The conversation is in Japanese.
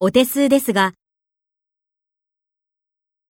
お手数ですが、